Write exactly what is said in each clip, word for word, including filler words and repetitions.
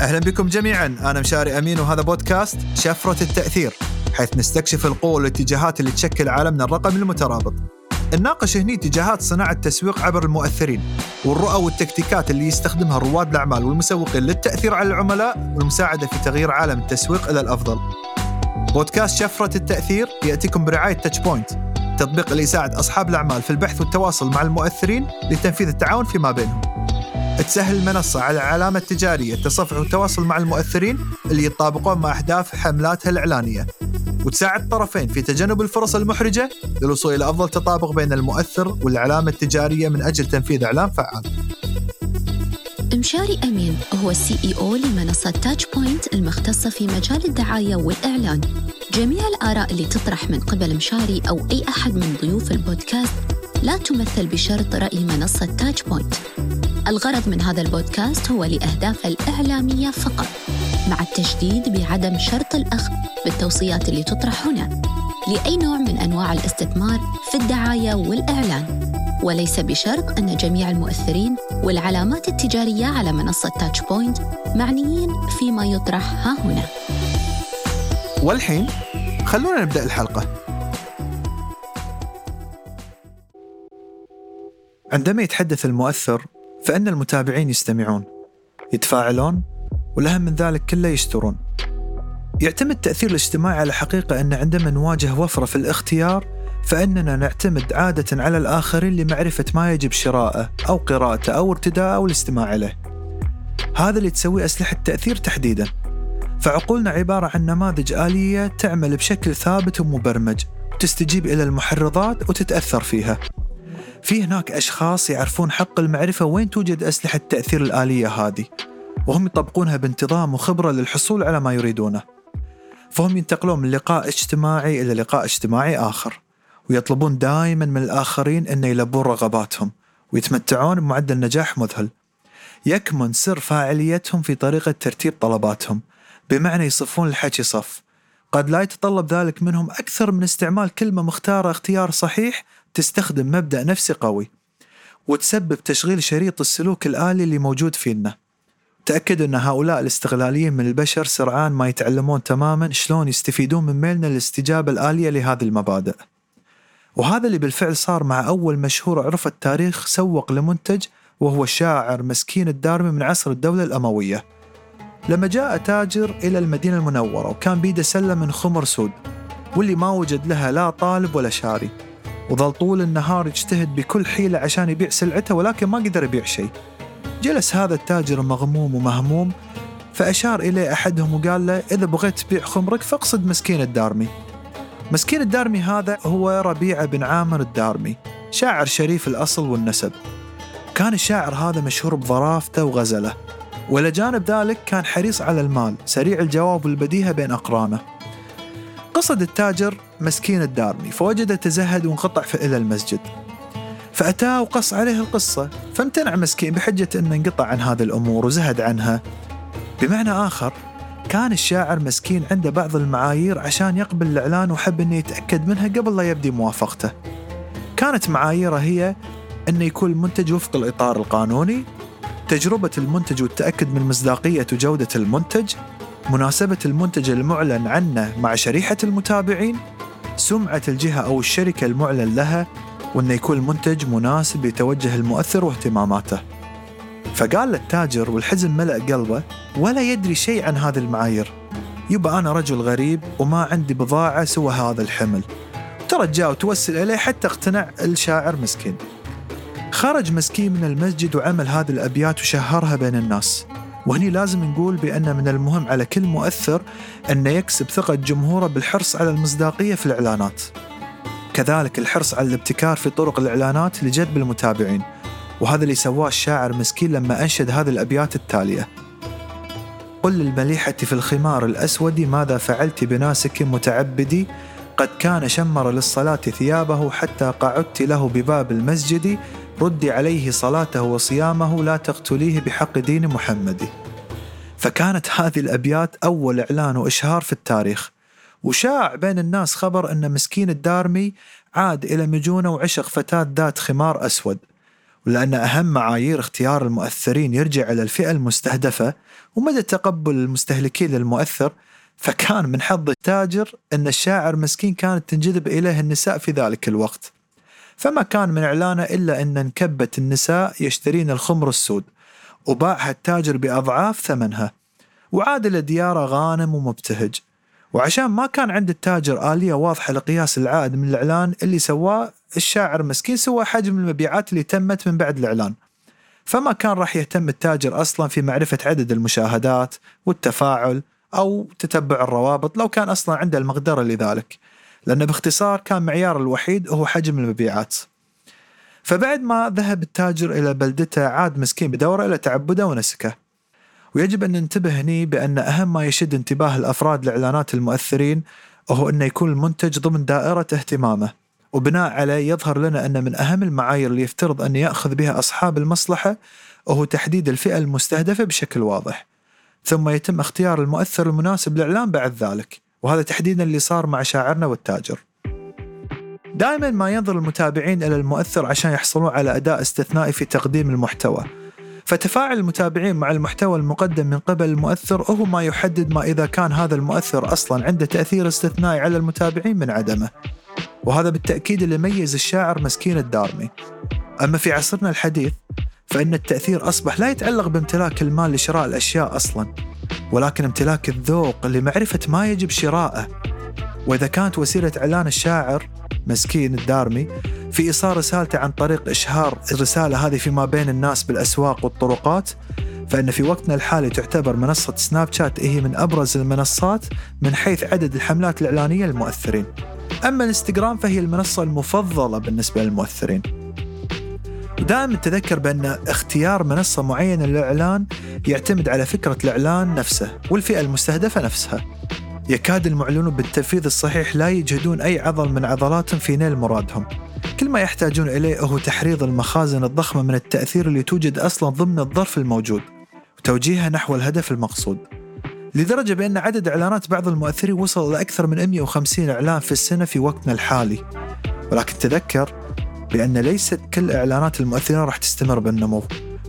أهلا بكم جميعا، أنا مشاري أمين وهذا بودكاست شفرة التأثير، حيث نستكشف القوى والاتجاهات اللي تشكل عالمنا الرقمي المترابط. نناقش هنا اتجاهات صناعة التسويق عبر المؤثرين والرؤى والتكتيكات اللي يستخدمها رواد الأعمال والمسوقين للتأثير على العملاء والمساعدة في تغيير عالم التسويق إلى الأفضل. بودكاست شفرة التأثير يأتيكم برعاية تاتش بوينت، تطبيق اللي يساعد أصحاب الأعمال في البحث والتواصل مع المؤثرين لتنفيذ التعاون فيما بينهم. تسهل المنصة على العلامة التجارية التصفح والتواصل مع المؤثرين اللي يتطابقون مع أهداف حملاتها الإعلانية، وتساعد الطرفين في تجنب الفرص المحرجة للوصول إلى أفضل تطابق بين المؤثر والعلامة التجارية من أجل تنفيذ إعلان فعال. مشاري أمين هو السي إي أو لمنصة تاج بوينت المختصة في مجال الدعاية والإعلان. جميع الآراء اللي تطرح من قبل مشاري أو أي أحد من ضيوف البودكاست لا تمثل بشرط رأي منصة تاج بوينت. الغرض من هذا البودكاست هو لأهداف الإعلامية فقط، مع التشديد بعدم شرط الأخذ بالتوصيات اللي تطرح هنا لأي نوع من أنواع الاستثمار في الدعاية والإعلان، وليس بشرط أن جميع المؤثرين والعلامات التجارية على منصة تاتش بوينت معنيين فيما يطرح ها هنا. والحين خلونا نبدأ الحلقة. عندما يتحدث المؤثر فإن المتابعين يستمعون، يتفاعلون، والأهم من ذلك كله يشترون. يعتمد التأثير الاجتماعي على حقيقة أن عندما نواجه وفرة في الاختيار فإننا نعتمد عادة على الآخرين لمعرفة ما يجب شراءه أو قراءته أو ارتداءه أو الاستماع إليه. هذا اللي تسويه أسلحة التأثير تحديداً، فعقولنا عبارة عن نماذج آلية تعمل بشكل ثابت ومبرمج، تستجيب إلى المحرضات وتتأثر فيها. في هناك أشخاص يعرفون حق المعرفة وين توجد أسلحة التأثير الآلية هذه، وهم يطبقونها بانتظام وخبرة للحصول على ما يريدونه، فهم ينتقلون من لقاء اجتماعي إلى لقاء اجتماعي آخر، ويطلبون دائما من الآخرين أن يلبون رغباتهم ويتمتعون بمعدل نجاح مذهل. يكمن سر فاعليتهم في طريقة ترتيب طلباتهم، بمعنى يصفون الحكي صف، قد لا يتطلب ذلك منهم أكثر من استعمال كلمة مختارة اختيار صحيح تستخدم مبدأ نفسي قوي، وتسبب تشغيل شريط السلوك الآلي اللي موجود فينا. تأكد أن هؤلاء الاستغلاليين من البشر سرعان ما يتعلمون تماما شلون يستفيدون من ميلنا الاستجابة الآلية لهذه المبادئ، وهذا اللي بالفعل صار مع أول مشهور عرف التاريخ سوق لمنتج، وهو الشاعر مسكين الدارمي من عصر الدولة الأموية، لما جاء تاجر إلى المدينة المنورة وكان بيده سلة من خمر سود واللي ما وجد لها لا طالب ولا شاري، وظل طول النهار يجتهد بكل حيلة عشان يبيع سلعته ولكن ما قدر يبيع شيء. جلس هذا التاجر مغموم ومهموم، فأشار إليه أحدهم وقال له إذا بغيت تبيع خمرك فاقصد مسكين الدارمي. مسكين الدارمي هذا هو ربيع بن عامر الدارمي، شاعر شريف الأصل والنسب. كان الشاعر هذا مشهور بظرافته وغزله، ولا جانب ذلك كان حريص على المال، سريع الجواب والبديهة بين أقرانه. قصد التاجر مسكين الدارمي فوجده تزهد وانقطع إلى المسجد، فأتاه وقص عليه القصة، فامتنع مسكين بحجة أنه انقطع عن هذه الأمور وزهد عنها. بمعنى آخر، كان الشاعر مسكين عنده بعض المعايير عشان يقبل الإعلان وحب أنه يتأكد منها قبل لا يبدي موافقته. كانت معاييره هي أنه يكون المنتج وفق الإطار القانوني، تجربة المنتج والتأكد من مصداقية وجودة المنتج، مناسبة المنتج المعلن عنه مع شريحة المتابعين، سمعة الجهة أو الشركة المعلن لها، وأن يكون المنتج مناسب يتوجه المؤثر واهتماماته. فقال للتاجر والحزن ملأ قلبه ولا يدري شيء عن هذه المعايير، يبقى أنا رجل غريب وما عندي بضاعة سوى هذا الحمل. ترجع وتوسل إليه حتى اقتنع الشاعر مسكين. خرج مسكين من المسجد وعمل هذه الأبيات وشهرها بين الناس. وهني لازم نقول بأن من المهم على كل مؤثر أن يكسب ثقة جمهوره بالحرص على المصداقية في الإعلانات، كذلك الحرص على الابتكار في طرق الإعلانات لجذب المتابعين، وهذا اللي سواه الشاعر مسكين لما أنشد هذه الأبيات التالية: قل للمليحة في الخمار الأسود ماذا فعلت بناسك متعبدي، قد كان شمر للصلاة ثيابه حتى قعدت له بباب المسجد، ردي عليه صلاته وصيامه لا تقتليه بحق دين محمد. فكانت هذه الأبيات أول إعلان وإشهار في التاريخ، وشاع بين الناس خبر أن مسكين الدارمي عاد إلى مجونة وعشق فتاة ذات خمار أسود، ولأن أهم معايير اختيار المؤثرين يرجع إلى الفئة المستهدفة ومدى تقبل المستهلكين للمؤثر. فكان من حظ التاجر أن الشاعر مسكين كانت تنجذب إليه النساء في ذلك الوقت، فما كان من إعلانه إلا أن انكبت النساء يشترين الخمر السود، وباعها التاجر بأضعاف ثمنها وعاد لدياره غانم ومبتهج. وعشان ما كان عند التاجر آلية واضحة لقياس العائد من الإعلان اللي سواه الشاعر مسكين، سوى حجم المبيعات اللي تمت من بعد الإعلان، فما كان راح يهتم التاجر أصلا في معرفة عدد المشاهدات والتفاعل أو تتبع الروابط لو كان أصلا عنده المقدرة لذلك، لأنه باختصار كان معيار الوحيد هو حجم المبيعات. فبعد ما ذهب التاجر إلى بلدته عاد مسكين بدوره إلى تعبده ونسكه. ويجب أن ننتبه هنا بأن أهم ما يشد انتباه الأفراد لإعلانات المؤثرين هو أن يكون المنتج ضمن دائرة اهتمامه، وبناء عليه يظهر لنا أن من أهم المعايير اللي يفترض أن يأخذ بها أصحاب المصلحة هو تحديد الفئة المستهدفة بشكل واضح، ثم يتم اختيار المؤثر المناسب للإعلان بعد ذلك، وهذا تحديدا اللي صار مع شاعرنا والتاجر. دائما ما ينظر المتابعين إلى المؤثر عشان يحصلون على أداء استثنائي في تقديم المحتوى، فتفاعل المتابعين مع المحتوى المقدم من قبل المؤثر هو ما يحدد ما إذا كان هذا المؤثر أصلا عنده تأثير استثنائي على المتابعين من عدمه، وهذا بالتأكيد اللي يميز الشاعر مسكين الدارمي. أما في عصرنا الحديث فإن التأثير أصبح لا يتعلق بامتلاك المال لشراء الأشياء أصلا، ولكن امتلاك الذوق لمعرفة ما يجب شراءه. وإذا كانت وسيلة إعلان الشاعر مسكين الدارمي في إيصال رسالته عن طريق إشهار الرسالة هذه فيما بين الناس بالأسواق والطرقات، فإن في وقتنا الحالي تعتبر منصة سناب شات هي من أبرز المنصات من حيث عدد الحملات الإعلانية للمؤثرين. أما الانستغرام فهي المنصة المفضلة بالنسبة للمؤثرين. دائما تذكر بأن اختيار منصة معينة للإعلان يعتمد على فكرة الإعلان نفسه والفئة المستهدفة نفسها. يكاد المعلنون بالتنفيذ الصحيح لا يجهدون أي عضل من عضلاتهم في نيل مرادهم، كل ما يحتاجون إليه هو تحريض المخازن الضخمة من التأثير اللي توجد أصلا ضمن الظرف الموجود وتوجيهها نحو الهدف المقصود، لدرجة بأن عدد إعلانات بعض المؤثرين وصل إلى أكثر من مئة وخمسين إعلان في السنة في وقتنا الحالي. ولكن تذكر بأن ليست كل إعلانات المؤثرين راح تستمر بالنمو،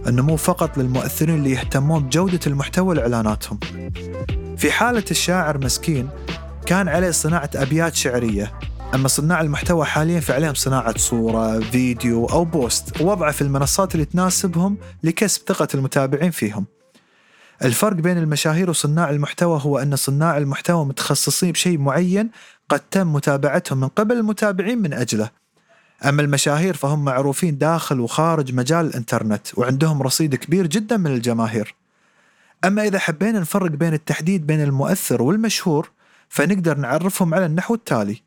النمو فقط للمؤثرين اللي يهتمون بجودة المحتوى لإعلاناتهم. في حالة الشاعر مسكين كان عليه صناعة أبيات شعرية، أما صناع المحتوى حاليا فعليهم صناعة صورة فيديو أو بوست ووضعه في المنصات اللي تناسبهم لكسب ثقة المتابعين فيهم. الفرق بين المشاهير وصناع المحتوى هو أن صناع المحتوى متخصصين بشيء معين قد تم متابعتهم من قبل المتابعين من أجله، أما المشاهير فهم معروفين داخل وخارج مجال الإنترنت وعندهم رصيد كبير جدا من الجماهير. أما إذا حبينا نفرق بين التحديد بين المؤثر والمشهور فنقدر نعرفهم على النحو التالي: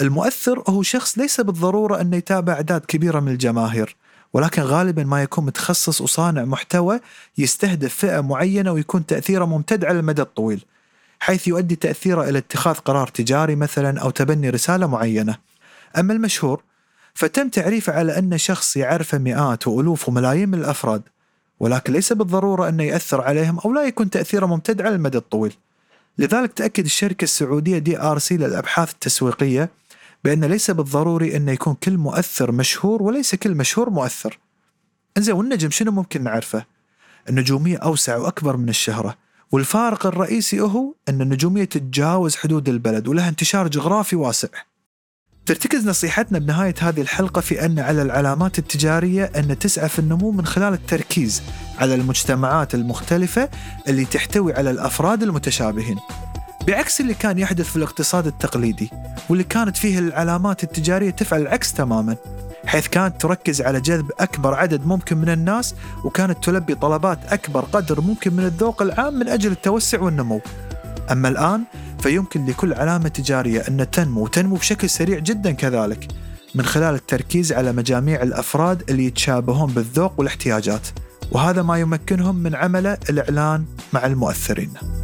المؤثر هو شخص ليس بالضرورة أن يتابع أعداد كبيرة من الجماهير، ولكن غالبا ما يكون متخصص وصانع محتوى يستهدف فئة معينة ويكون تأثيره ممتد على المدى الطويل، حيث يؤدي تأثيره إلى اتخاذ قرار تجاري مثلا أو تبني رسالة معينة. أما المشهور فتم تعريفه على أن شخص يعرف مئات وألوف وملايين من الأفراد، ولكن ليس بالضرورة أن يأثر عليهم أو لا يكون تأثيره ممتد على المدى الطويل. لذلك تأكد الشركة السعودية دي آر سي للأبحاث التسويقية بأن ليس بالضروري أن يكون كل مؤثر مشهور وليس كل مشهور مؤثر. إنزين، والنجم شنو ممكن نعرفه؟ النجومية أوسع وأكبر من الشهرة، والفارق الرئيسي هو أن النجومية تتجاوز حدود البلد ولها انتشار جغرافي واسع. ترتكز نصيحتنا بنهاية هذه الحلقة في أن على العلامات التجارية أن تسعى في النمو من خلال التركيز على المجتمعات المختلفة اللي تحتوي على الأفراد المتشابهين، بعكس اللي كان يحدث في الاقتصاد التقليدي واللي كانت فيه العلامات التجارية تفعل العكس تماما، حيث كانت تركز على جذب أكبر عدد ممكن من الناس وكانت تلبي طلبات أكبر قدر ممكن من الذوق العام من أجل التوسع والنمو. أما الآن فيمكن لكل علامة تجارية أن تنمو وتنمو بشكل سريع جدا كذلك من خلال التركيز على مجاميع الأفراد اللي يتشابهون بالذوق والاحتياجات، وهذا ما يمكنهم من عمله الإعلان مع المؤثرين.